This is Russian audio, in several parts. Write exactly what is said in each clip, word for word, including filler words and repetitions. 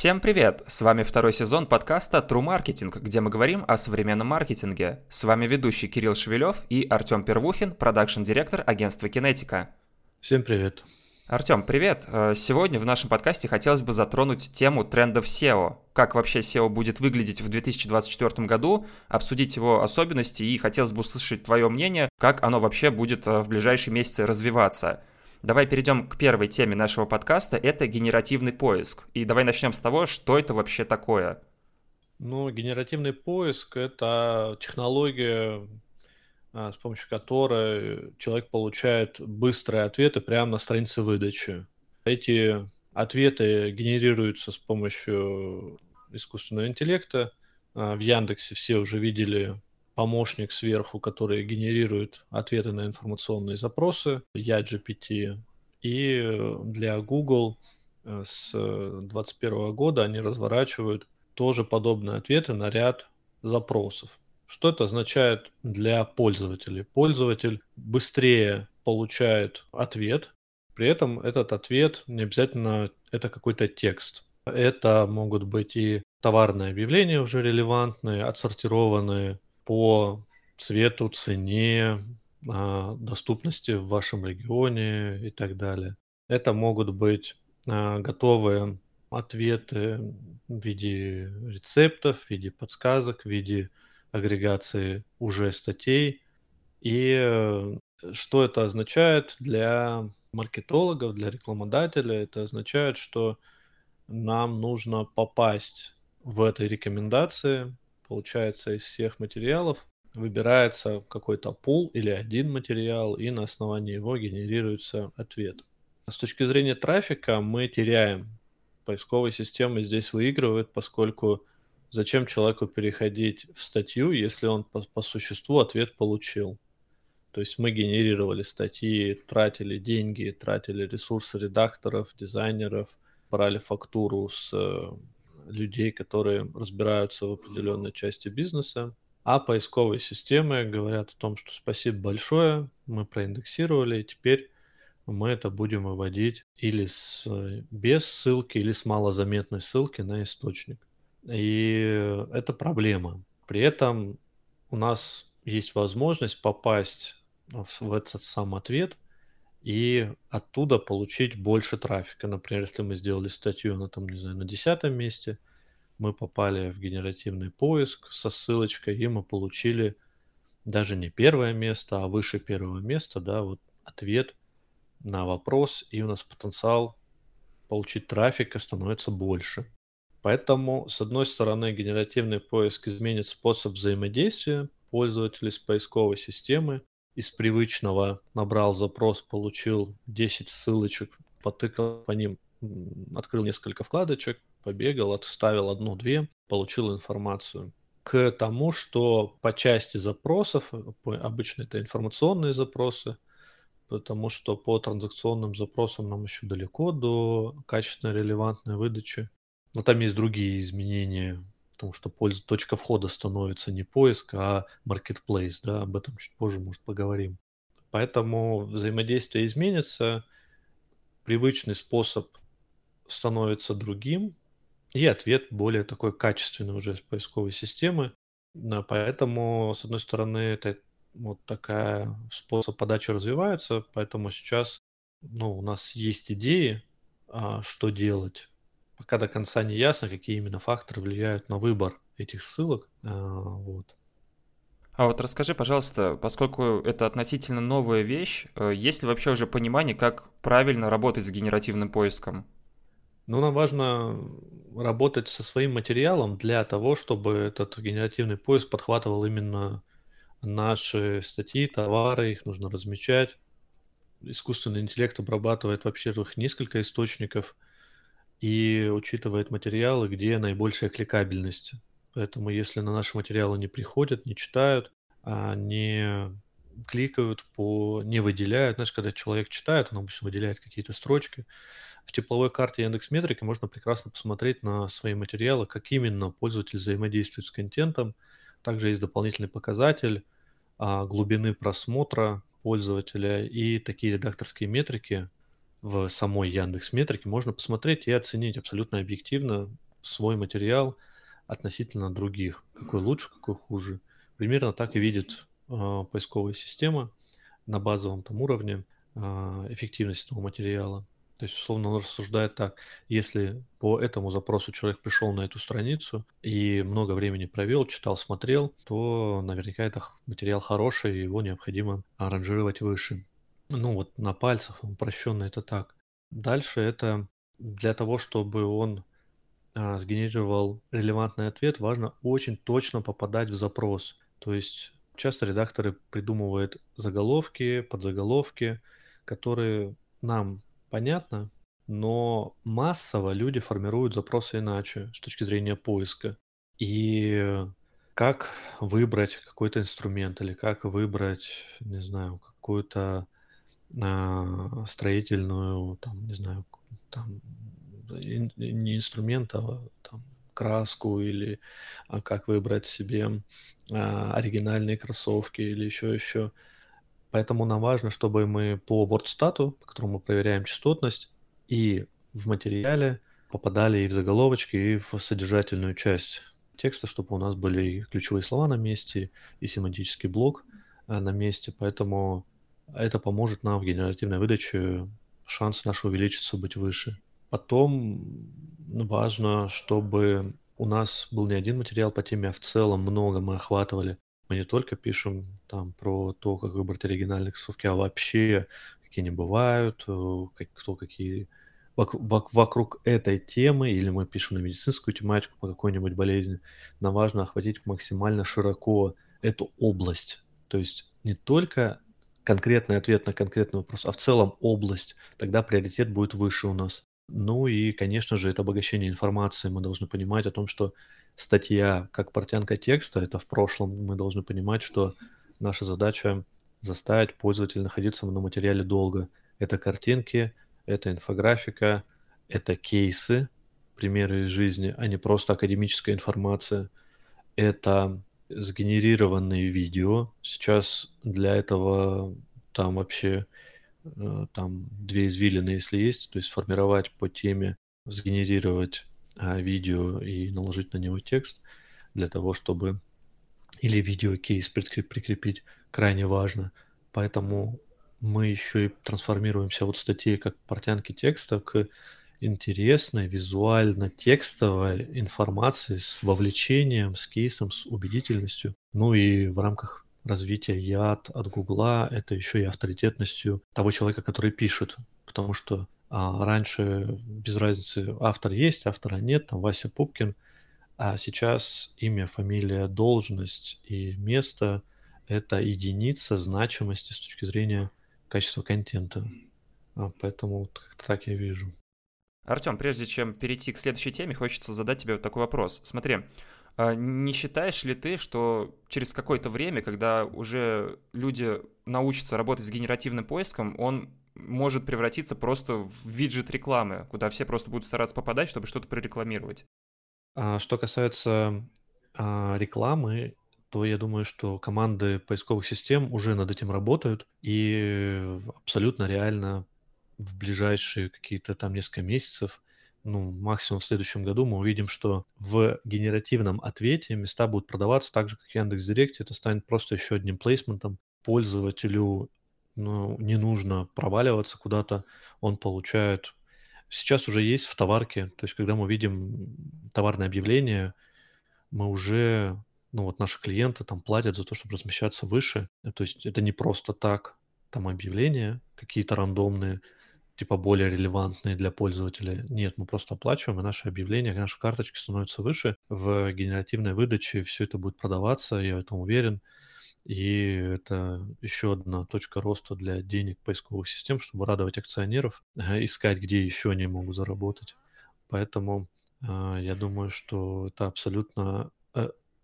Всем привет! С вами второй сезон подкаста True Marketing, где мы говорим о современном маркетинге. С вами ведущий Кирилл Шевелев и Артем Первухин, продакшн-директор агентства Кинетика. Всем привет! Артем, привет! Сегодня в нашем подкасте хотелось бы затронуть тему трендов сео. Как вообще сео будет выглядеть в две тысячи двадцать четвёртом году, обсудить его особенности и хотелось бы услышать твое мнение, как оно вообще будет в ближайшие месяцы развиваться. Давай перейдем к первой теме нашего подкаста, это генеративный поиск. И давай начнем с того, что это вообще такое. Ну, генеративный поиск — это технология, с помощью которой человек получает быстрые ответы прямо на странице выдачи. Эти ответы генерируются с помощью искусственного интеллекта. В Яндексе все уже видели помощник сверху, который генерирует ответы на информационные запросы, джи пи ти. И для Google с две тысячи двадцать первого года они разворачивают тоже подобные ответы на ряд запросов. Что это означает для пользователей? Пользователь быстрее получает ответ, при этом этот ответ не обязательно это какой-то текст. Это могут быть и товарные объявления уже релевантные, отсортированные по цвету, цене, доступности в вашем регионе и так далее. Это могут быть готовые ответы в виде рецептов, в виде подсказок, в виде агрегации уже статей. И что это означает для маркетологов, для рекламодателя? Это означает, что нам нужно попасть в этой рекомендации. Получается, из всех материалов выбирается какой-то пул или один материал, и на основании его генерируется ответ. С точки зрения трафика мы теряем. Поисковые системы здесь выигрывают, поскольку зачем человеку переходить в статью, если он по, по существу ответ получил. То есть мы генерировали статьи, тратили деньги, тратили ресурсы редакторов, дизайнеров, брали фактуру с людей, которые разбираются в определенной части бизнеса, а поисковые системы говорят о том, что спасибо большое, мы проиндексировали, и теперь мы это будем выводить или с, без ссылки, или с малозаметной ссылки на источник. И это проблема. При этом у нас есть возможность попасть в этот сам ответ и оттуда получить больше трафика. Например, если мы сделали статью на, там, не знаю, на десятом месте, мы попали в генеративный поиск со ссылочкой, и мы получили даже не первое место, а выше первого места, да, вот ответ на вопрос, и у нас потенциал получить трафика становится больше. Поэтому, с одной стороны, генеративный поиск изменит способ взаимодействия пользователей с поисковой системой. Из привычного набрал запрос, получил десять ссылочек, потыкал по ним, открыл несколько вкладочек, побегал, отставил одну-две, получил информацию. К тому, что по части запросов, обычно это информационные запросы, потому что по транзакционным запросам нам еще далеко до качественной релевантной выдачи. Но там есть другие изменения, потому что пользу, точка входа становится не поиск, а Marketplace, да, об этом чуть позже, может, поговорим. Поэтому взаимодействие изменится, привычный способ становится другим, и ответ более такой качественный уже с поисковой системы. Поэтому, с одной стороны, это вот такой способ подачи развивается, поэтому сейчас, ну, у нас есть идеи, что делать. Пока до конца не ясно, какие именно факторы влияют на выбор этих ссылок. А вот, а вот расскажи, пожалуйста, поскольку это относительно новая вещь, есть ли вообще уже понимание, как правильно работать с генеративным поиском? Ну, нам важно работать со своим материалом для того, чтобы этот генеративный поиск подхватывал именно наши статьи, товары, их нужно размечать. Искусственный интеллект обрабатывает вообще несколько источников и учитывает материалы, где наибольшая кликабельность. Поэтому если на наши материалы не приходят, не читают, не кликают, по... не выделяют. Знаешь, когда человек читает, он обычно выделяет какие-то строчки. В тепловой карте Яндекс.Метрики можно прекрасно посмотреть на свои материалы, как именно пользователь взаимодействует с контентом. Также есть дополнительный показатель глубины просмотра пользователя и такие редакторские метрики. В самой Яндекс.Метрике можно посмотреть и оценить абсолютно объективно, свой материал относительно других. Какой лучше, какой хуже. Примерно так и видит э, поисковая система на базовом там уровне э, эффективность этого материала. То есть, условно, он рассуждает так. Если по этому запросу человек пришел на эту страницу и много времени провел, читал, смотрел, то наверняка это материал хороший, и его необходимо ранжировать выше. Ну вот на пальцах, упрощенно это так. Дальше это для того, чтобы он а, сгенерировал релевантный ответ, важно очень точно попадать в запрос. То есть часто редакторы придумывают заголовки, подзаголовки, которые нам понятно, но массово люди формируют запросы иначе с точки зрения поиска. И как выбрать какой-то инструмент или как выбрать, не знаю, какую-то э, строительную, там, не знаю, там, ин, не инструмент, а там, краску, или а как выбрать себе э, оригинальные кроссовки или еще еще. Поэтому нам важно, чтобы мы по Wordstat, по которому мы проверяем частотность, и в материале попадали и в заголовочки, и в содержательную часть текста, чтобы у нас были ключевые слова на месте, и семантический блок на месте. Поэтому это поможет нам в генеративной выдаче, шанс наш увеличится, быть выше. Потом важно, чтобы у нас был не один материал по теме, а в целом много мы охватывали. Мы не только пишем там про то, как выбрать оригинальные кроссовки, а вообще какие они бывают, как, кто какие... Вок, вок, вокруг этой темы, или мы пишем на медицинскую тематику по какой-нибудь болезни, нам важно охватить максимально широко эту область. То есть не только конкретный ответ на конкретный вопрос, а в целом область. Тогда приоритет будет выше у нас. Ну и, конечно же, это обогащение информации. Мы должны понимать о том, что статья как портянка текста, это в прошлом. Мы должны понимать, что наша задача заставить пользователя находиться на материале долго. Это картинки, это инфографика, это кейсы, примеры из жизни, а не просто академическая информация. Это сгенерированные видео. Сейчас для этого там вообще... там две извилины, если есть, то есть сформировать по теме, сгенерировать а, видео и наложить на него текст для того, чтобы или видеокейс прикрепить, крайне важно. Поэтому мы еще и трансформируемся от статей как портянки текста к интересной визуально-текстовой информации с вовлечением, с кейсом, с убедительностью. Ну и в рамках развитие и и эй ти от Гугла, это еще и авторитетностью того человека, который пишет. Потому что а, раньше без разницы, автор есть, автора нет, там Вася Пупкин. А сейчас имя, фамилия, должность и место – это единица значимости с точки зрения качества контента. А, поэтому вот как-то так я вижу. Артем, прежде чем перейти к следующей теме, хочется задать тебе вот такой вопрос. Смотри. Не считаешь ли ты, что через какое-то время, когда уже люди научатся работать с генеративным поиском, он может превратиться просто в виджет рекламы, куда все просто будут стараться попадать, чтобы что-то прорекламировать? Что касается рекламы, то я думаю, что команды поисковых систем уже над этим работают, и абсолютно реально в ближайшие какие-то там несколько месяцев, ну, максимум в следующем году мы увидим, что в генеративном ответе места будут продаваться так же, как в Яндекс.Директе. Это станет просто еще одним плейсментом. Пользователю, ну, не нужно проваливаться куда-то, он получает... Сейчас уже есть в товарке, то есть когда мы видим товарное объявление, мы уже, ну вот наши клиенты там платят за то, чтобы размещаться выше. То есть это не просто так, там объявления какие-то рандомные, типа более релевантные для пользователя. Нет, мы просто оплачиваем, и наши объявления, наши карточки становятся выше. В генеративной выдаче все это будет продаваться, я в этом уверен. И это еще одна точка роста для денег поисковых систем, чтобы радовать акционеров, искать, где еще они могут заработать. Поэтому я думаю, что это абсолютно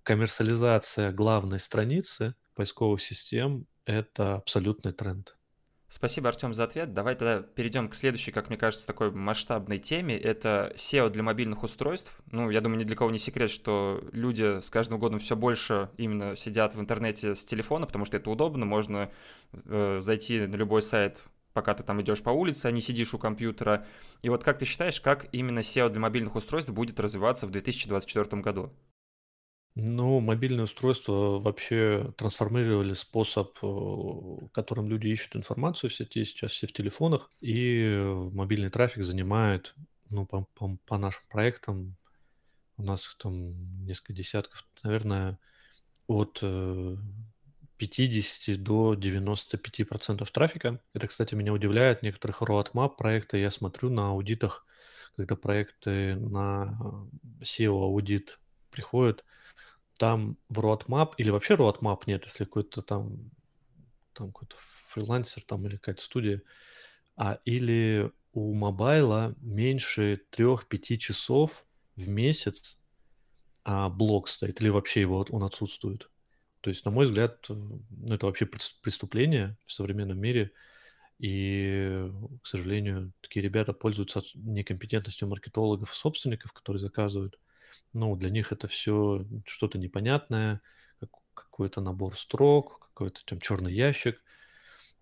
коммерциализация главной страницы поисковых систем – это абсолютный тренд. Спасибо, Артем, за ответ. Давай тогда перейдем к следующей, как мне кажется, такой масштабной теме. Это сео для мобильных устройств. Ну, я думаю, ни для кого не секрет, что люди с каждым годом все больше именно сидят в интернете с телефона, потому что это удобно. Можно э, зайти на любой сайт пока ты там идешь по улице, а не сидишь у компьютера. И вот как ты считаешь, как именно сео для мобильных устройств будет развиваться в две тысячи двадцать четвёртом году? Ну, мобильные устройства вообще трансформировали способ, которым люди ищут информацию в сети. Сейчас все в телефонах, и мобильный трафик занимает, ну, по, по, по нашим проектам, у нас там несколько десятков, наверное, от пятидесяти до девяноста пяти процентов трафика. Это, кстати, меня удивляет. Некоторых roadmap проекта я смотрю на аудитах, когда проекты на сео-аудит приходят, там в roadmap, или вообще roadmap нет, если какой-то там, там какой-то фрилансер там, или какая-то студия, а или у мобайла меньше трёх-пяти часов в месяц а блок стоит, или вообще его он отсутствует. То есть, на мой взгляд, это вообще преступление в современном мире, и, к сожалению, такие ребята пользуются некомпетентностью маркетологов и собственников, которые заказывают. Ну, для них это все что-то непонятное, какой-то набор строк, какой-то там черный ящик.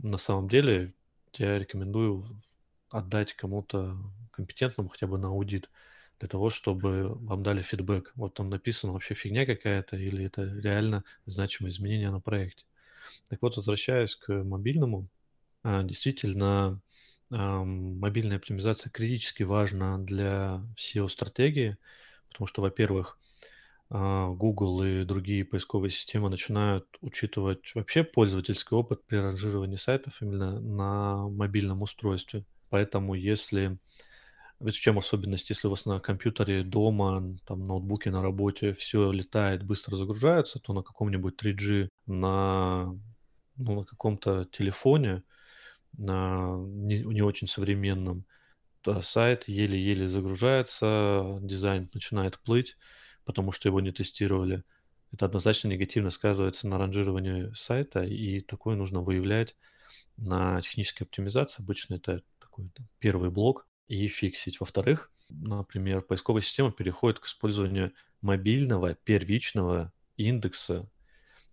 На самом деле я рекомендую отдать кому-то компетентному хотя бы на аудит для того, чтобы вам дали фидбэк. Вот там написано вообще фигня какая-то или это реально значимые изменения на проекте. Так вот, возвращаясь к мобильному, действительно, мобильная оптимизация критически важна для сео-стратегии, потому что, во-первых, Google и другие поисковые системы начинают учитывать вообще пользовательский опыт при ранжировании сайтов именно на мобильном устройстве. Поэтому если... Ведь в чем особенность, если у вас на компьютере дома, там, ноутбуке, на работе все летает, быстро загружается, то на каком-нибудь три джи, на, ну, на каком-то телефоне, на не, не очень современном, сайт еле-еле загружается, дизайн начинает плыть, потому что его не тестировали. Это однозначно негативно сказывается на ранжировании сайта, и такое нужно выявлять на технической оптимизации. Обычно это такой там, первый блок, и фиксить. Во-вторых, например, поисковая система переходит к использованию мобильного первичного индекса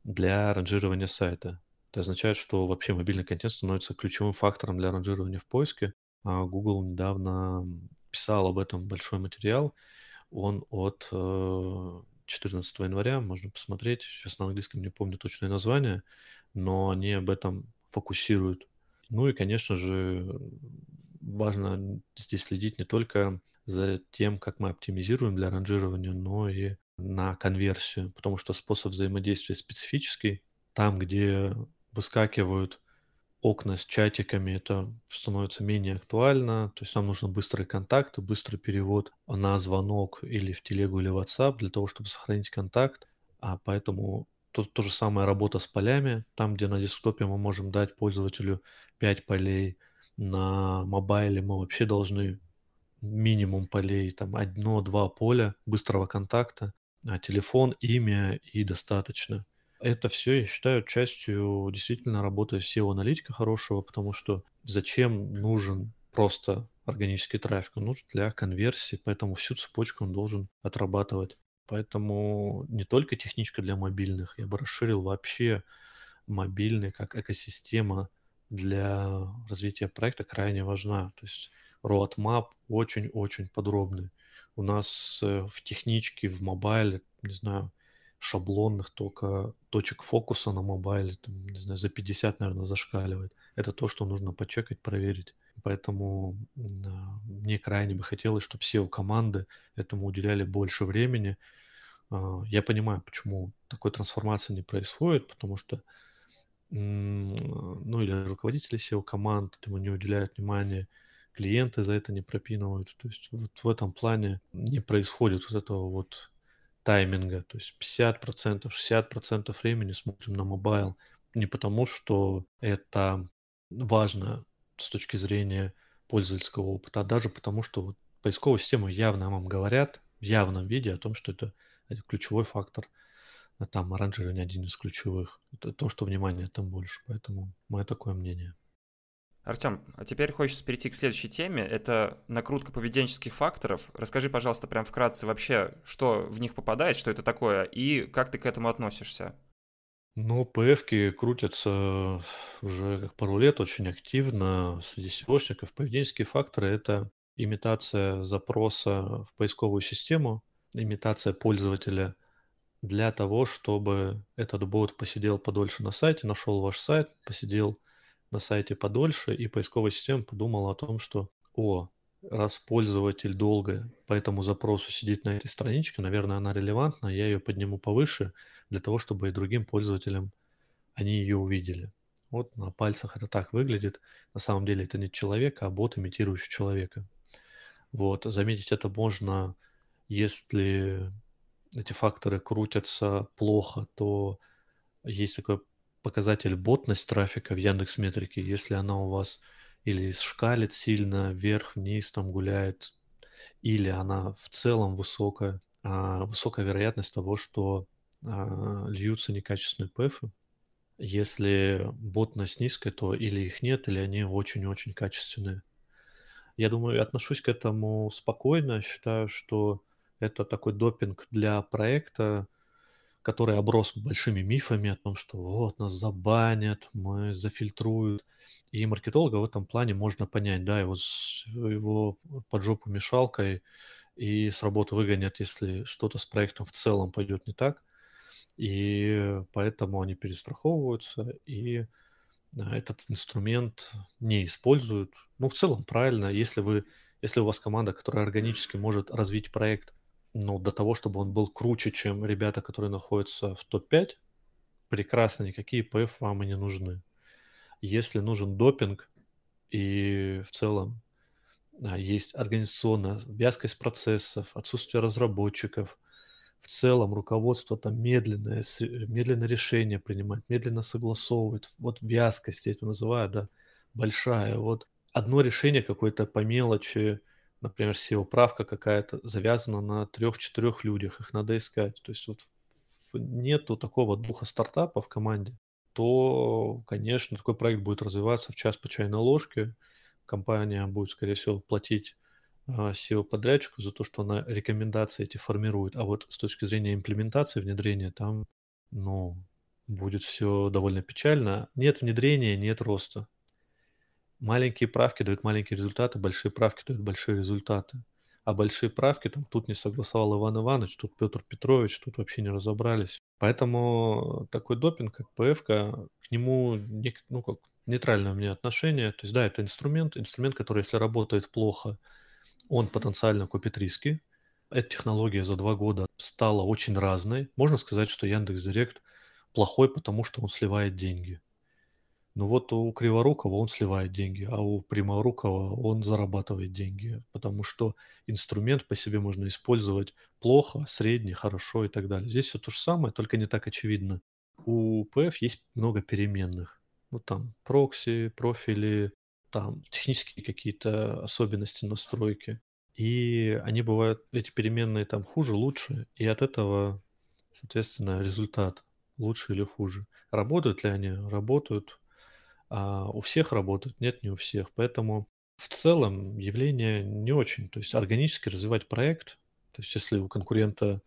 для ранжирования сайта. Это означает, что вообще мобильный контент становится ключевым фактором для ранжирования в поиске. Google недавно писал об этом большой материал. Он от четырнадцатого января, можно посмотреть. Сейчас на английском не помню точное название, но они об этом фокусируют. Ну и, конечно же, важно здесь следить не только за тем, как мы оптимизируем для ранжирования, но и на конверсию, потому что способ взаимодействия специфический. Там, где выскакивают окна с чатиками, это становится менее актуально, то есть нам нужны быстрые контакты, быстрый перевод на звонок или в телегу, или в WhatsApp для того, чтобы сохранить контакт, а поэтому тут то же самое работа с полями, там, где на десктопе мы можем дать пользователю пять полей, на мобайле мы вообще должны минимум полей, там одно-два поля быстрого контакта, телефон, имя и достаточно. Это все, я считаю, частью действительно работы сео-аналитика хорошего, потому что зачем нужен просто органический трафик? Он нужен для конверсии, поэтому всю цепочку он должен отрабатывать. Поэтому не только техничка для мобильных, я бы расширил вообще мобильный как экосистема для развития проекта крайне важна. То есть roadmap очень-очень подробный. У нас в техничке, в мобайле, не знаю, шаблонных только точек фокуса на мобайле, там, не знаю, за пятьдесят, наверное, зашкаливает. Это то, что нужно почекать, проверить. Поэтому да, мне крайне бы хотелось, чтобы сео-команды этому уделяли больше времени. Я понимаю, почему такой трансформации не происходит, потому что, ну, или руководители сео-команд этому не уделяют внимания, клиенты за это не пропинывают. То есть вот в этом плане не происходит вот этого вот тайминга, то есть пятьдесят процентов, шестьдесят процентов времени смотрим на мобайл, не потому, что это важно с точки зрения пользовательского опыта, а даже потому, что вот поисковые системы явно вам говорят в явном виде о том, что это ключевой фактор, а там ранжирование один из ключевых, это то, что внимание там больше, поэтому мое такое мнение. Артем, а теперь хочется перейти к следующей теме, это накрутка поведенческих факторов. Расскажи, пожалуйста, прям вкратце вообще, что в них попадает, что это такое и как ты к этому относишься. Ну, ПФки крутятся уже как пару лет очень активно среди сеошников. Поведенческие факторы – это имитация запроса в поисковую систему, имитация пользователя для того, чтобы этот бот посидел подольше на сайте, нашел ваш сайт, посидел на сайте подольше, и поисковая система подумала о том, что «О, раз пользователь долго по этому запросу сидит на этой страничке, наверное, она релевантна, я ее подниму повыше», для того, чтобы и другим пользователям они ее увидели. Вот на пальцах это так выглядит. На самом деле это не человек, а бот, имитирующий человека. Вот. Заметить это можно, если эти факторы крутятся плохо, то есть такой показатель ботность трафика в Яндекс.Метрике. Если она у вас или шкалит сильно вверх-вниз, там гуляет, или она в целом высокая, высокая вероятность того, что льются некачественные пэфы. Если ботность низкая, то или их нет, или они очень-очень качественные. Я думаю, отношусь к этому спокойно. Считаю, что это такой допинг для проекта, который оброс большими мифами о том, что вот нас забанят, мы зафильтруют. И маркетолога в этом плане можно понять. Да, его, его под жопу мешалкой и с работы выгонят, если что-то с проектом в целом пойдет не так. И поэтому они перестраховываются, и этот инструмент не используют. Ну, в целом, правильно, если вы, если у вас команда, которая органически может развить проект, ну, до того, чтобы он был круче, чем ребята, которые находятся в топ пять, прекрасно, никакие пи эф вам и не нужны. Если нужен допинг, и в целом есть организационная вязкость процессов, отсутствие разработчиков, в целом руководство там медленное, медленно решение принимать, медленно согласовывает. Вот вязкость, я это называю, да, большая. Вот одно решение какое-то по мелочи, например, сео-правка какая-то, завязана на трех-четырех людях, их надо искать. То есть вот нету такого духа стартапа в команде, то, конечно, такой проект будет развиваться в час по чайной ложке. Компания будет, скорее всего, платить сео-подрядчику за то, что она рекомендации эти формирует, а вот с точки зрения имплементации, внедрения, там, ну, будет все довольно печально. Нет внедрения, нет роста. Маленькие правки дают маленькие результаты, большие правки дают большие результаты. А большие правки, там, тут не согласовал Иван Иванович, тут Петр Петрович, тут вообще не разобрались. Поэтому такой допинг, как ПФ-ка, к нему, не, ну, как нейтральное у меня отношение. То есть, да, это инструмент, инструмент, который, если работает плохо, он потенциально купит риски. Эта технология за два года стала очень разной. Можно сказать, что Яндекс.Директ плохой, потому что он сливает деньги. Но вот у Криворукова он сливает деньги, а у Пряморукова он зарабатывает деньги, потому что инструмент по себе можно использовать плохо, средне, хорошо и так далее. Здесь все то же самое, только не так очевидно. У пи эф есть много переменных. Ну там прокси, профили, там технические какие-то особенности настройки. И они бывают, эти переменные там хуже, лучше, и от этого, соответственно, результат лучше или хуже. Работают ли они? Работают. А у всех работают? Нет, не у всех. Поэтому в целом явление не очень. То есть органически развивать проект, то есть если у конкурента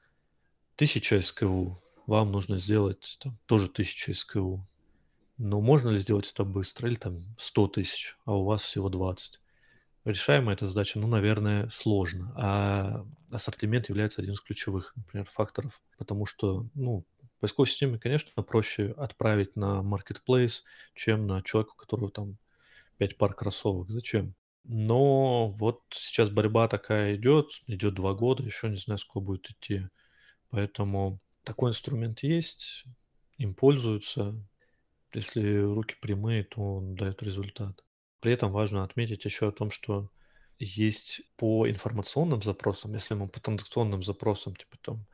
тысяча эс кей ю, вам нужно сделать там тоже тысяча эс кей ю. Но можно ли сделать это быстро? Или там сто тысяч, а у вас всего двадцать? Решаемая эта задача, ну, наверное, сложно. А ассортимент является одним из ключевых, например, факторов. Потому что, ну, поисковой системе, конечно, проще отправить на Marketplace, чем на человека, у которого там пять пар кроссовок. Зачем? Но вот сейчас борьба такая идет, идет два года, еще не знаю, сколько будет идти. Поэтому такой инструмент есть, им пользуются. Если руки прямые, то он дает результат. При этом важно отметить еще о том, что есть по информационным запросам, если мы по транзакционным запросам, типа там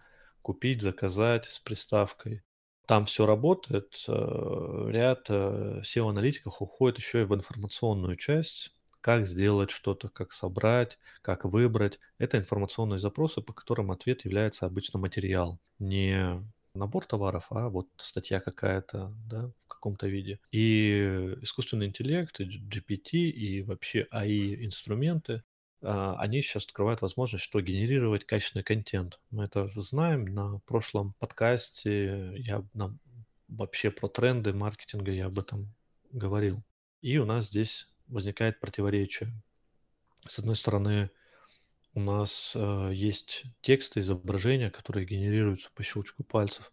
купить, заказать с приставкой, там все работает, ряд сео-аналитиков уходит еще и в информационную часть, как сделать что-то, как собрать, как выбрать. Это информационные запросы, по которым ответ является обычно материал, не набор товаров, а вот статья какая-то, да, в каком-то виде. И искусственный интеллект, и джи пи ти, и вообще эй ай-инструменты, они сейчас открывают возможность, что генерировать качественный контент. Мы это знаем. На прошлом подкасте я нам вообще про тренды маркетинга, я об этом говорил. И у нас здесь возникает противоречие. С одной стороны, у нас э, есть тексты, изображения, которые генерируются по щелчку пальцев,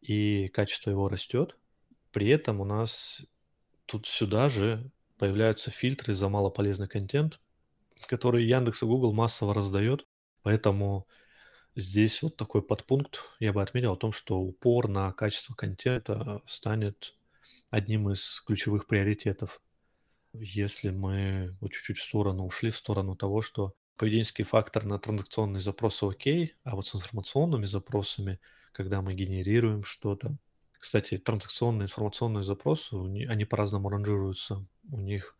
и качество его растет. При этом у нас тут сюда же появляются фильтры за малополезный контент, который Яндекс и Google массово раздает. Поэтому здесь вот такой подпункт я бы отметил о том, что упор на качество контента станет одним из ключевых приоритетов. Если мы вот чуть-чуть в сторону ушли, в сторону того, что поведенческий фактор на транзакционные запросы окей, а вот с информационными запросами, когда мы генерируем что-то. Кстати, транзакционные, информационные запросы, они по-разному ранжируются. У них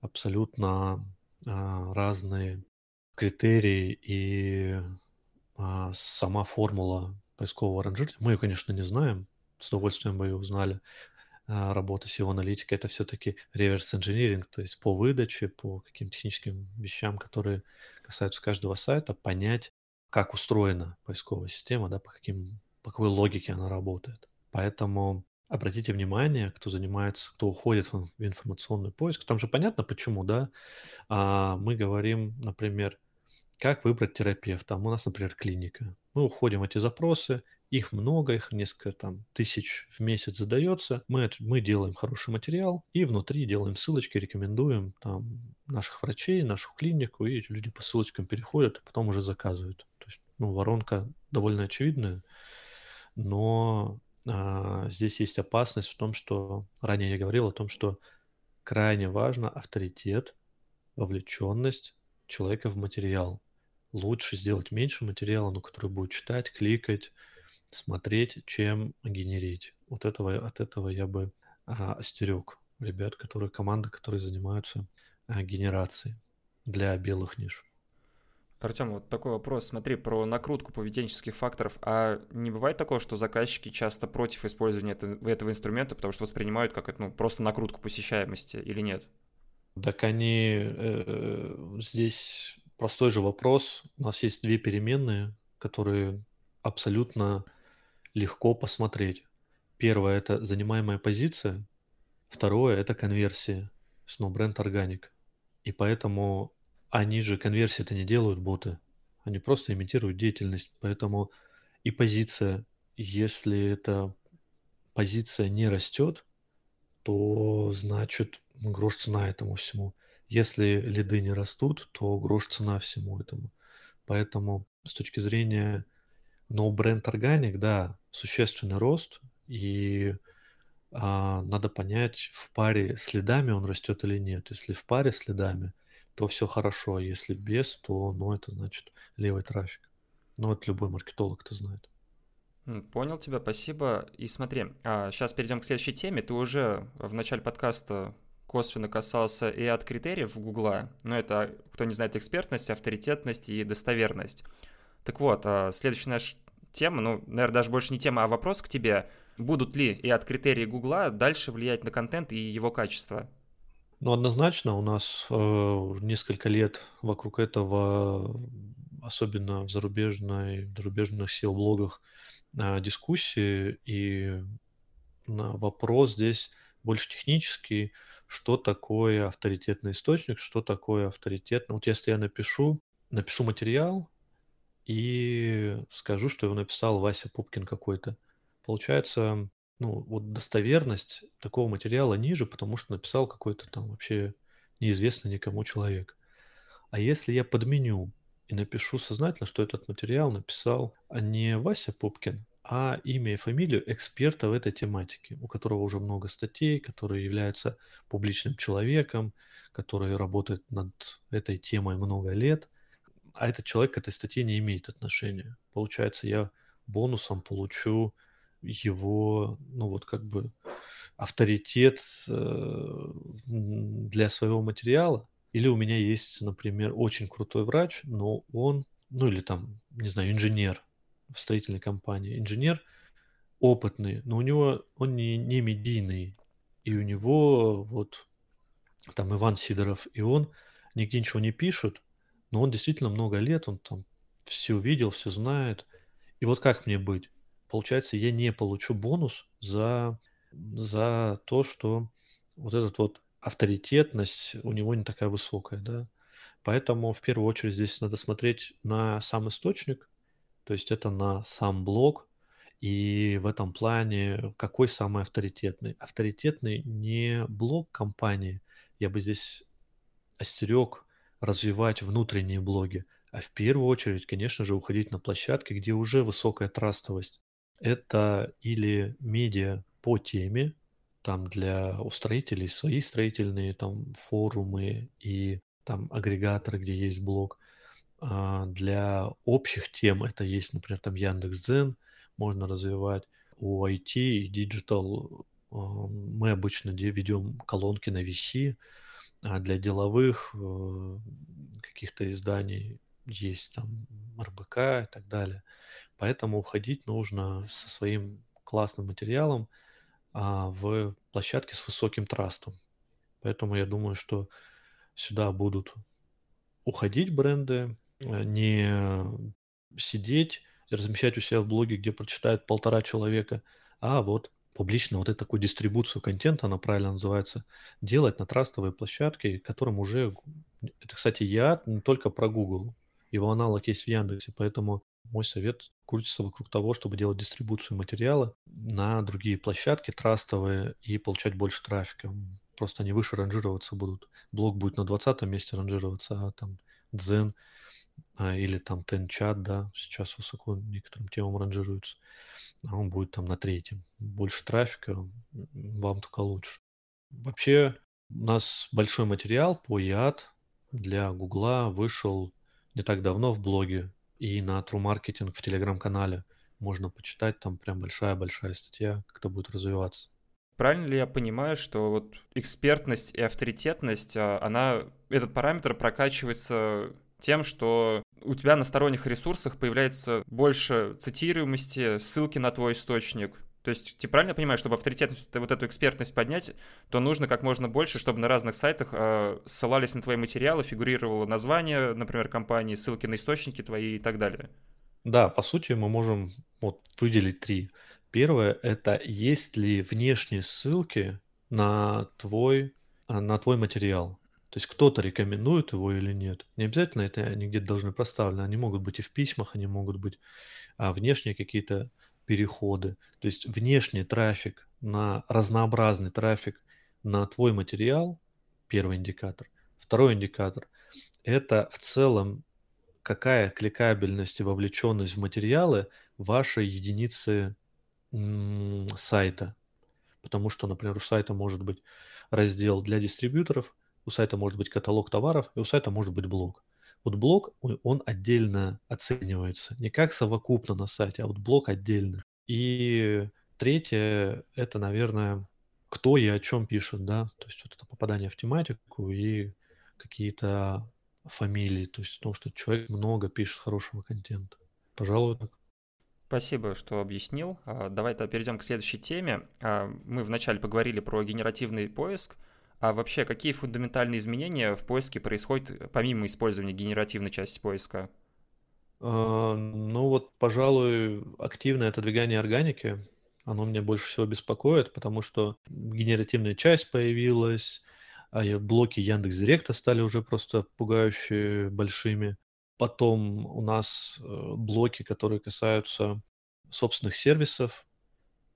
абсолютно а, разные критерии и а, сама формула поискового ранжирования. Мы ее, конечно, не знаем, с удовольствием бы ее узнали. А, работа эс и о-аналитика – это все-таки реверс-инжиниринг, то есть по выдаче, по каким-то техническим вещам, которые касаются каждого сайта, понять, как устроена поисковая система, да, по, каким, по какой логике она работает. Поэтому обратите внимание, кто занимается, кто уходит в информационный поиск. Там же понятно, почему, да? А мы говорим, например, как выбрать терапевта. У нас, например, клиника. Мы уходим в эти запросы, их много, их несколько там, тысяч в месяц задается. Мы, мы делаем хороший материал и внутри делаем ссылочки, рекомендуем там, наших врачей, нашу клинику, и люди по ссылочкам переходят, а потом уже заказывают. То есть, ну, воронка довольно очевидная, но... Здесь есть опасность в том, что ранее я говорил о том, что крайне важно авторитет, вовлеченность человека в материал. Лучше сделать меньше материала, но который будет читать, кликать, смотреть, чем генерить. Вот этого, от этого я бы а, остерег ребят, которые, команды, которые занимаются а, генерацией для белых ниш. Артем, вот такой вопрос, смотри, про накрутку поведенческих факторов. А не бывает такого, что заказчики часто против использования этого инструмента, потому что воспринимают как ну, просто накрутку посещаемости или нет? Так они... Э, здесь простой же вопрос. У нас есть две переменные, которые абсолютно легко посмотреть. Первое – это занимаемая позиция. Второе – это конверсия с NoBrand Organic. И поэтому... Они же конверсии-то не делают, боты. Они просто имитируют деятельность. Поэтому и позиция, если эта позиция не растет, то значит грош цена этому всему. Если лиды не растут, то грош цена всему этому. Поэтому с точки зрения NoBrand Organic, да, существенный рост. И а, надо понять, в паре с лидами он растет или нет. Если в паре с лидами, то все хорошо, а если без, то, ну, это, значит, левый трафик. Ну, это любой маркетолог это знает. Понял тебя, спасибо. И смотри, а сейчас перейдем к следующей теме. Ты уже в начале подкаста косвенно касался и и эй ти критериев Гугла. Ну, это, кто не знает, экспертность, авторитетность и достоверность. Так вот, следующая наша тема, ну, наверное, даже больше не тема, а вопрос к тебе. Будут ли и и эй ти критерии Гугла дальше влиять на контент и его качество? Ну, однозначно у нас э, несколько лет вокруг этого, особенно в зарубежной, в зарубежных сео-блогах, э, дискуссии, и на вопрос здесь больше технический, что такое авторитетный источник, что такое авторитетный. Вот если я напишу, напишу материал и скажу, что его написал Вася Пупкин какой-то, получается... Ну, вот достоверность такого материала ниже, потому что написал какой-то там вообще неизвестный никому человек. А если я подменю и напишу сознательно, что этот материал написал не Вася Пупкин, а имя и фамилию эксперта в этой тематике, у которого уже много статей, который является публичным человеком, который работает над этой темой много лет, а этот человек к этой статье не имеет отношения. Получается, я бонусом получу... его, ну вот как бы авторитет для своего материала. Или у меня есть, например, очень крутой врач, но он, ну или там, не знаю, инженер в строительной компании, инженер опытный, но у него, он не, не медийный, и у него вот там Иван Сидоров, и он нигде ничего не пишет, но он действительно много лет, он там все видел, все знает, и вот как мне быть? получается, я не получу бонус за, за то, что вот этот вот авторитетность у него не такая высокая, да. Поэтому в первую очередь здесь надо смотреть на сам источник, то есть это на сам блог, и в этом плане какой самый авторитетный. Авторитетный не блог компании, я бы здесь остерег развивать внутренние блоги, а в первую очередь, конечно же, уходить на площадки, где уже высокая трастовость. Это или медиа по теме, там для устроителей свои строительные там форумы и там агрегаторы, где есть блог. А для общих тем это есть, например, там Яндекс.Дзен, можно развивать. У ай ти и Digital мы обычно ведем колонки на ви си, а для деловых каких-то изданий есть там эр бэ ка и так далее. Поэтому уходить нужно со своим классным материалом в площадке с высоким трастом. Поэтому я думаю, что сюда будут уходить бренды, не сидеть и размещать у себя в блоге, где прочитают полтора человека, а вот публично вот эту такую дистрибуцию контента, она правильно называется, делать на трастовой площадке, которым уже... Это, кстати, и и эй ти не только про Google, его аналог есть в Яндексе, поэтому мой совет крутится вокруг того, чтобы делать дистрибуцию материала на другие площадки трастовые и получать больше трафика. Просто они выше ранжироваться будут. Блог будет на двадцатом месте ранжироваться, а там Дзен а, или там Тенчат, да, сейчас высоко некоторым темам ранжируется. А он будет там на третьем. Больше трафика, вам только лучше. Вообще у нас большой материал по и и эй ти для Гугла вышел не так давно в блоге. И на True Marketing в Телеграм-канале можно почитать, там прям большая-большая статья, как это будет развиваться. Правильно ли я понимаю, что вот экспертность и авторитетность, она, этот параметр прокачивается тем, что у тебя на сторонних ресурсах появляется больше цитируемости, ссылки на твой источник? То есть ты правильно понимаешь, чтобы авторитетность, вот эту экспертность поднять, то нужно как можно больше, чтобы на разных сайтах э, ссылались на твои материалы, фигурировало название, например, компании, ссылки на источники твои и так далее. Да, по сути мы можем вот выделить три. Первое – это есть ли внешние ссылки на твой, на твой материал. То есть кто-то рекомендует его или нет. Не обязательно это они где-то должны проставлены. Они могут быть и в письмах, они могут быть а внешние какие-то переходы, то есть внешний трафик на разнообразный трафик на твой материал, первый индикатор. Второй индикатор – это в целом какая кликабельность и вовлеченность в материалы вашей единицы м- сайта. Потому что, например, у сайта может быть раздел для дистрибьюторов, у сайта может быть каталог товаров, и у сайта может быть блог. Вот блог, он отдельно оценивается, не как совокупно на сайте, а вот блог отдельно. И третье, это, наверное, кто и о чем пишет, да, то есть вот это попадание в тематику и какие-то фамилии, то есть то, что человек много пишет хорошего контента. Пожалуй, так. Спасибо, что объяснил. Давай-то перейдем к следующей теме. Мы вначале поговорили про генеративный поиск. А вообще, какие фундаментальные изменения в поиске происходят помимо использования генеративной части поиска? Ну вот, пожалуй, активное отодвигание органики, оно меня больше всего беспокоит, потому что генеративная часть появилась, блоки Яндекс.Директа стали уже просто пугающе большими. Потом у нас блоки, которые касаются собственных сервисов.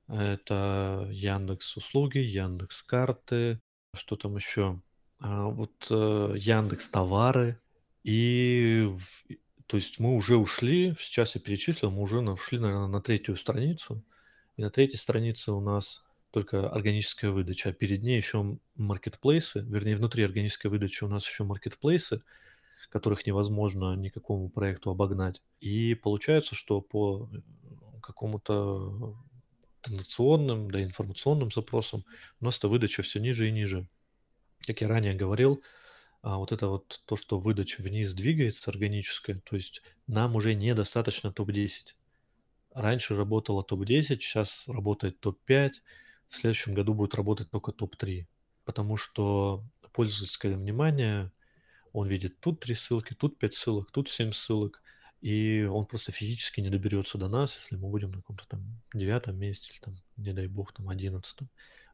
Это Яндекс.Услуги, Яндекс.Карты. Что там еще? А, вот Яндекс.Товары. И в, то есть мы уже ушли, сейчас я перечислил, мы уже ушли, наверное, на третью страницу. И на третьей странице у нас только органическая выдача, а перед ней еще маркетплейсы, вернее, внутри органической выдачи у нас еще маркетплейсы, которых невозможно никакому проекту обогнать. И получается, что по какому-то тенденционным, да, информационным запросам, у нас эта выдача все ниже и ниже. Как я ранее говорил, вот это вот то, что выдача вниз двигается органическая, то есть нам уже недостаточно топ десять. Раньше работало топ десять, сейчас работает топ пять, в следующем году будет работать только топ три, потому что пользовательское внимание, он видит тут три ссылки, тут пять ссылок, тут семь ссылок, и он просто физически не доберется до нас, если мы будем на каком-то там девятом месте, или там, не дай бог, там одиннадцатом,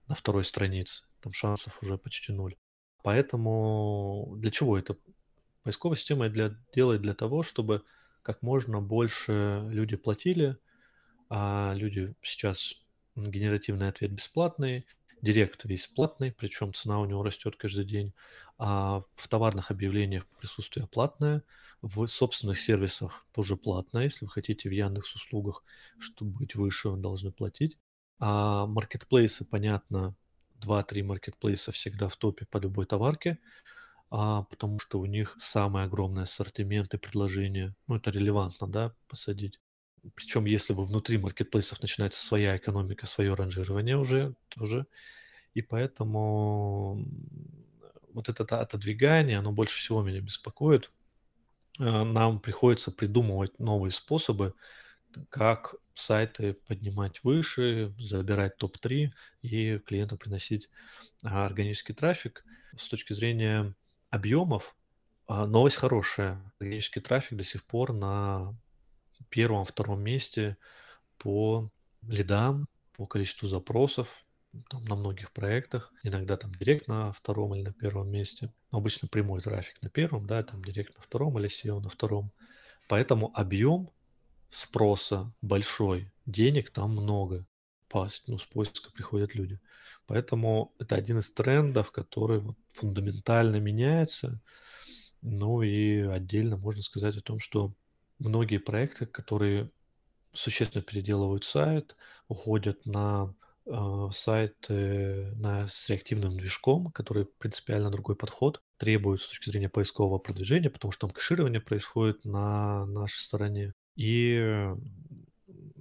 на второй странице. Там шансов уже почти ноль. Поэтому для чего это? Поисковая система для, делает для того, чтобы как можно больше люди платили, а люди сейчас генеративный ответ бесплатный, директ весь платный, причем цена у него растет каждый день. А в товарных объявлениях присутствие платное, в собственных сервисах тоже платное. Если вы хотите в Яндекс.Услугах, чтобы быть выше, вы должны платить. А маркетплейсы, понятно, два-три маркетплейса всегда в топе по любой товарке, а потому что у них самый огромный ассортимент и предложение. Ну, это релевантно, да, посадить. Причем, если вы внутри маркетплейсов, начинается своя экономика, свое ранжирование уже тоже. И поэтому вот это отодвигание, оно больше всего меня беспокоит. Нам приходится придумывать новые способы, как сайты поднимать выше, забирать топ три и клиенту приносить органический трафик. С точки зрения объемов, новость хорошая. Органический трафик до сих пор на первом-втором месте по лидам, по количеству запросов там, на многих проектах. Иногда там директ на втором или на первом месте. Но обычно прямой трафик на первом, да, там директ на втором или сео на втором. Поэтому объем спроса большой, денег там много. Ну, с поиска приходят люди. Поэтому это один из трендов, который вот фундаментально меняется. Ну и отдельно можно сказать о том, что многие проекты, которые существенно переделывают сайт, уходят на э, сайты на, с реактивным движком, который принципиально другой подход требует с точки зрения поискового продвижения, потому что там кэширование происходит на нашей стороне. И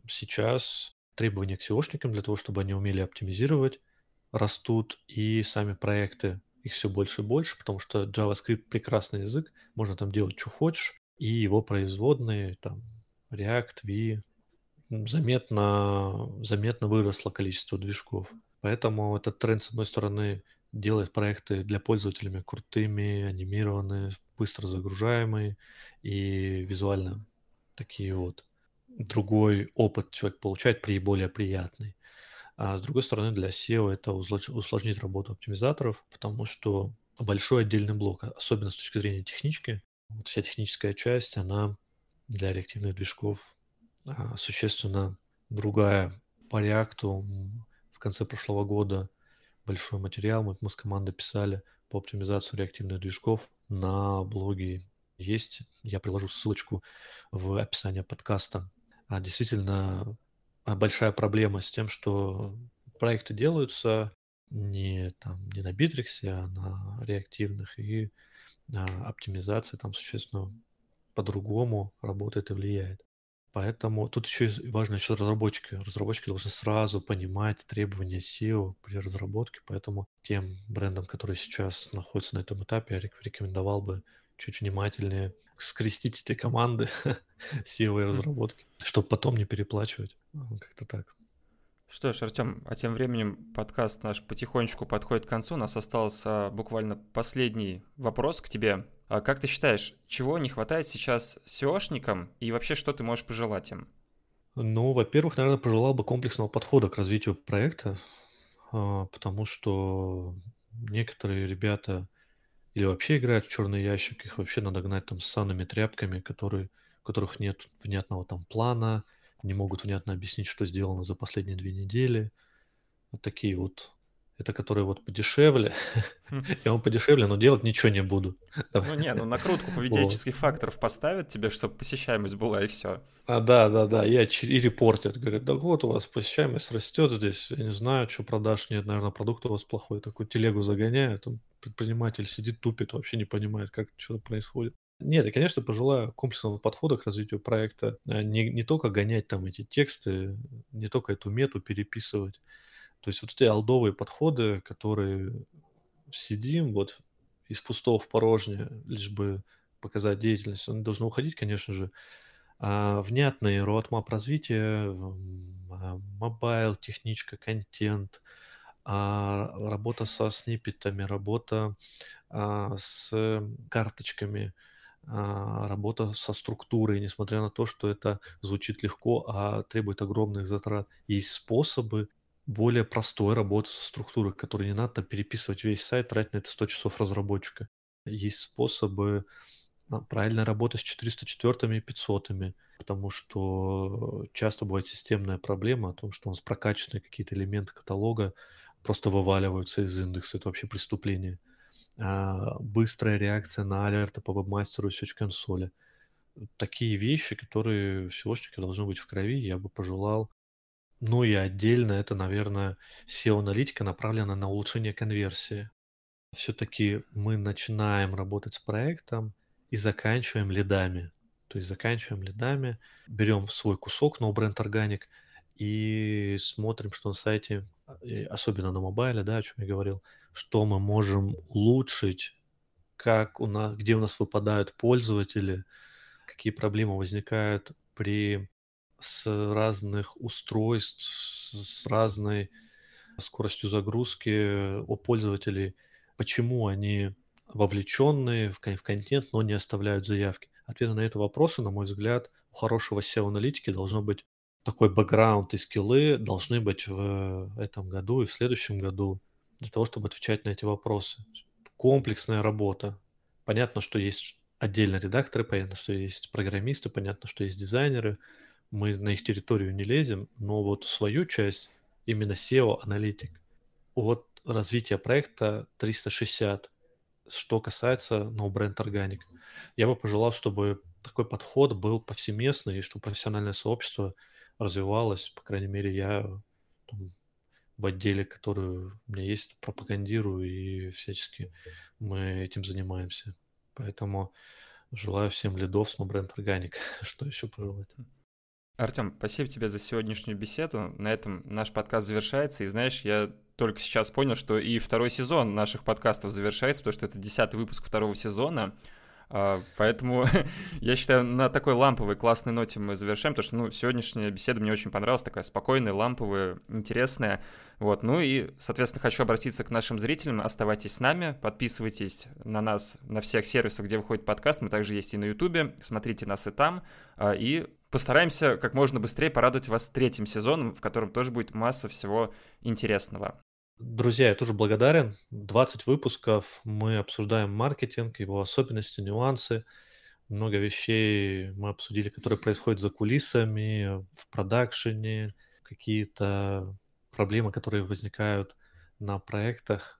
сейчас требования к сеошникам для того, чтобы они умели оптимизировать, растут, и сами проекты, их все больше и больше, потому что JavaScript прекрасный язык, можно там делать, что хочешь, и его производные, там, React, Vue, заметно, заметно выросло количество движков. Поэтому этот тренд, с одной стороны, делает проекты для пользователей крутыми, анимированные, быстро загружаемые и визуально такие вот. Другой опыт человек получает, при более приятный. А с другой стороны, для сео это усложнит работу оптимизаторов, потому что большой отдельный блок, особенно с точки зрения технички, вот вся техническая часть, она для реактивных движков а, существенно другая. По React в конце прошлого года большой материал мы, мы с командой писали по оптимизации реактивных движков на блоге. Есть, я приложу ссылочку в описании подкаста. А действительно большая проблема с тем, что проекты делаются не, там, не на Битриксе, а на реактивных, и а, оптимизация там существенно по-другому работает и влияет. Поэтому тут еще важно еще разработчики. Разработчики должны сразу понимать требования сео при разработке, поэтому тем брендам, которые сейчас находятся на этом этапе, я рекомендовал бы чуть внимательнее скрестить эти команды сео и разработки, чтобы потом не переплачивать. Как-то так. Что ж, Артем, а тем временем подкаст наш потихонечку подходит к концу. У нас остался буквально последний вопрос к тебе. А как ты считаешь, чего не хватает сейчас сеошникам и вообще что ты можешь пожелать им? Ну, во-первых, наверное, пожелал бы комплексного подхода к развитию проекта, потому что некоторые ребята или вообще играют в черный ящик, их вообще надо гнать там с ссаными тряпками, которые, у которых нет внятного там плана, не могут внятно объяснить, что сделано за последние две недели. Вот такие вот. Это которые вот подешевле. Я вам подешевле, но делать ничего не буду. Ну не, ну накрутку поведенческих факторов поставят тебе, чтобы посещаемость была, и все. А, да, да, да. И репортят. Говорят, да вот у вас посещаемость растет здесь. Я не знаю, что продаж нет. Наверное, продукт у вас плохой. Такую телегу загоняют. Предприниматель сидит, тупит, вообще не понимает, как что-то происходит. Нет, я, конечно, пожелаю комплексного подхода к развитию проекта. Не, не только гонять там эти тексты, не только эту мету переписывать. То есть вот эти олдовые подходы, которые сидим вот из пустого в порожнее, лишь бы показать деятельность, они должны уходить, конечно же. А внятные roadmap развития, мобайл, техничка, контент, а работа со сниппетами, работа а, с карточками, работа со структурой, несмотря на то, что это звучит легко, а требует огромных затрат. Есть способы более простой работы со структурой, которой не надо переписывать весь сайт, тратить на это сто часов разработчика. Есть способы правильной работы с четыреста четвёртыми и пятисотыми, потому что часто бывает системная проблема о том, что у нас прокачанные какие-то элементы каталога просто вываливаются из индекса. Это вообще преступление. Быстрая реакция на алерты по вебмастеру и сеч-консоли. Такие вещи, которые в эс и о-шнике должны быть в крови, я бы пожелал. Ну и отдельно это, наверное, эс и о-аналитика, направлена на улучшение конверсии. Все-таки мы начинаем работать с проектом и заканчиваем лидами. То есть заканчиваем лидами, берем свой кусок NoBrand Organic и смотрим, что на сайте, особенно на мобайле, да, о чем я говорил, что мы можем улучшить, как у нас, где у нас выпадают пользователи, какие проблемы возникают при, с разных устройств, с разной скоростью загрузки у пользователей, почему они вовлеченные в контент, но не оставляют заявки. Ответы на эти вопросы, на мой взгляд, у хорошего эс и о-аналитики должно быть. Такой бэкграунд и скиллы должны быть в этом году и в следующем году для того, чтобы отвечать на эти вопросы. Комплексная работа. Понятно, что есть отдельные редакторы, понятно, что есть программисты, понятно, что есть дизайнеры. Мы на их территорию не лезем, но вот свою часть, именно эс и о-аналитик, от развития проекта триста шестьдесят, что касается NoBrand Organic. Я бы пожелал, чтобы такой подход был повсеместный, и чтобы профессиональное сообщество развивалась, по крайней мере, я там, в отделе, который у меня есть, пропагандирую, и всячески мы этим занимаемся. Поэтому желаю всем лидов с NoBrand Organic. Что еще пожелать? Артем, спасибо тебе за сегодняшнюю беседу. На этом наш подкаст завершается. И знаешь, я только сейчас понял, что и второй сезон наших подкастов завершается, потому что это десятый выпуск второго сезона. Поэтому я считаю, на такой ламповой классной ноте мы завершаем, потому что ну, сегодняшняя беседа мне очень понравилась, такая спокойная, ламповая, интересная. Вот. Ну и, соответственно, хочу обратиться к нашим зрителям. Оставайтесь с нами, подписывайтесь на нас на всех сервисах, где выходит подкаст. Мы также есть и на Ютубе, смотрите нас и там. И постараемся как можно быстрее порадовать вас третьим сезоном, в котором тоже будет масса всего интересного. Друзья, я тоже благодарен. двадцать выпусков, мы обсуждаем маркетинг, его особенности, нюансы. Много вещей мы обсудили, которые происходят за кулисами, в продакшене, какие-то проблемы, которые возникают на проектах.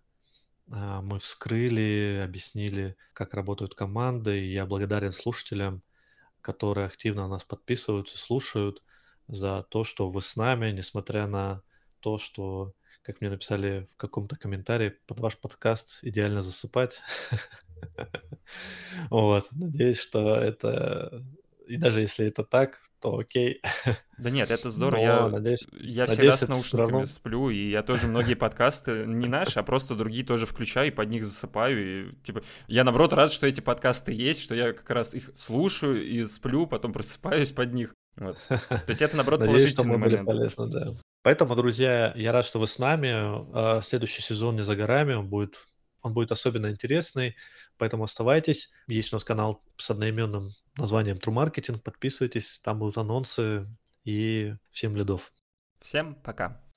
Мы вскрыли, объяснили, как работают команды. И я благодарен слушателям, которые активно нас подписываются, слушают, за то, что вы с нами, несмотря на то, что... Как мне написали в каком-то комментарии, под ваш подкаст идеально засыпать. Вот, надеюсь, что это... И даже если это так, то окей. Да нет, это здорово. Я, надеюсь, я всегда с наушниками сплю, и я тоже многие подкасты, не наши, а просто другие тоже включаю, и под них засыпаю. И, типа, я, наоборот, рад, что эти подкасты есть, что я как раз их слушаю и сплю, потом просыпаюсь под них. Вот. То есть это, наоборот, надеюсь, положительный момент. Полезно, да. Поэтому, друзья, я рад, что вы с нами. Следующий сезон не за горами, он будет, он будет особенно интересный, поэтому оставайтесь. Есть у нас канал с одноименным названием True Marketing, подписывайтесь, там будут анонсы и всем лидов. Всем пока.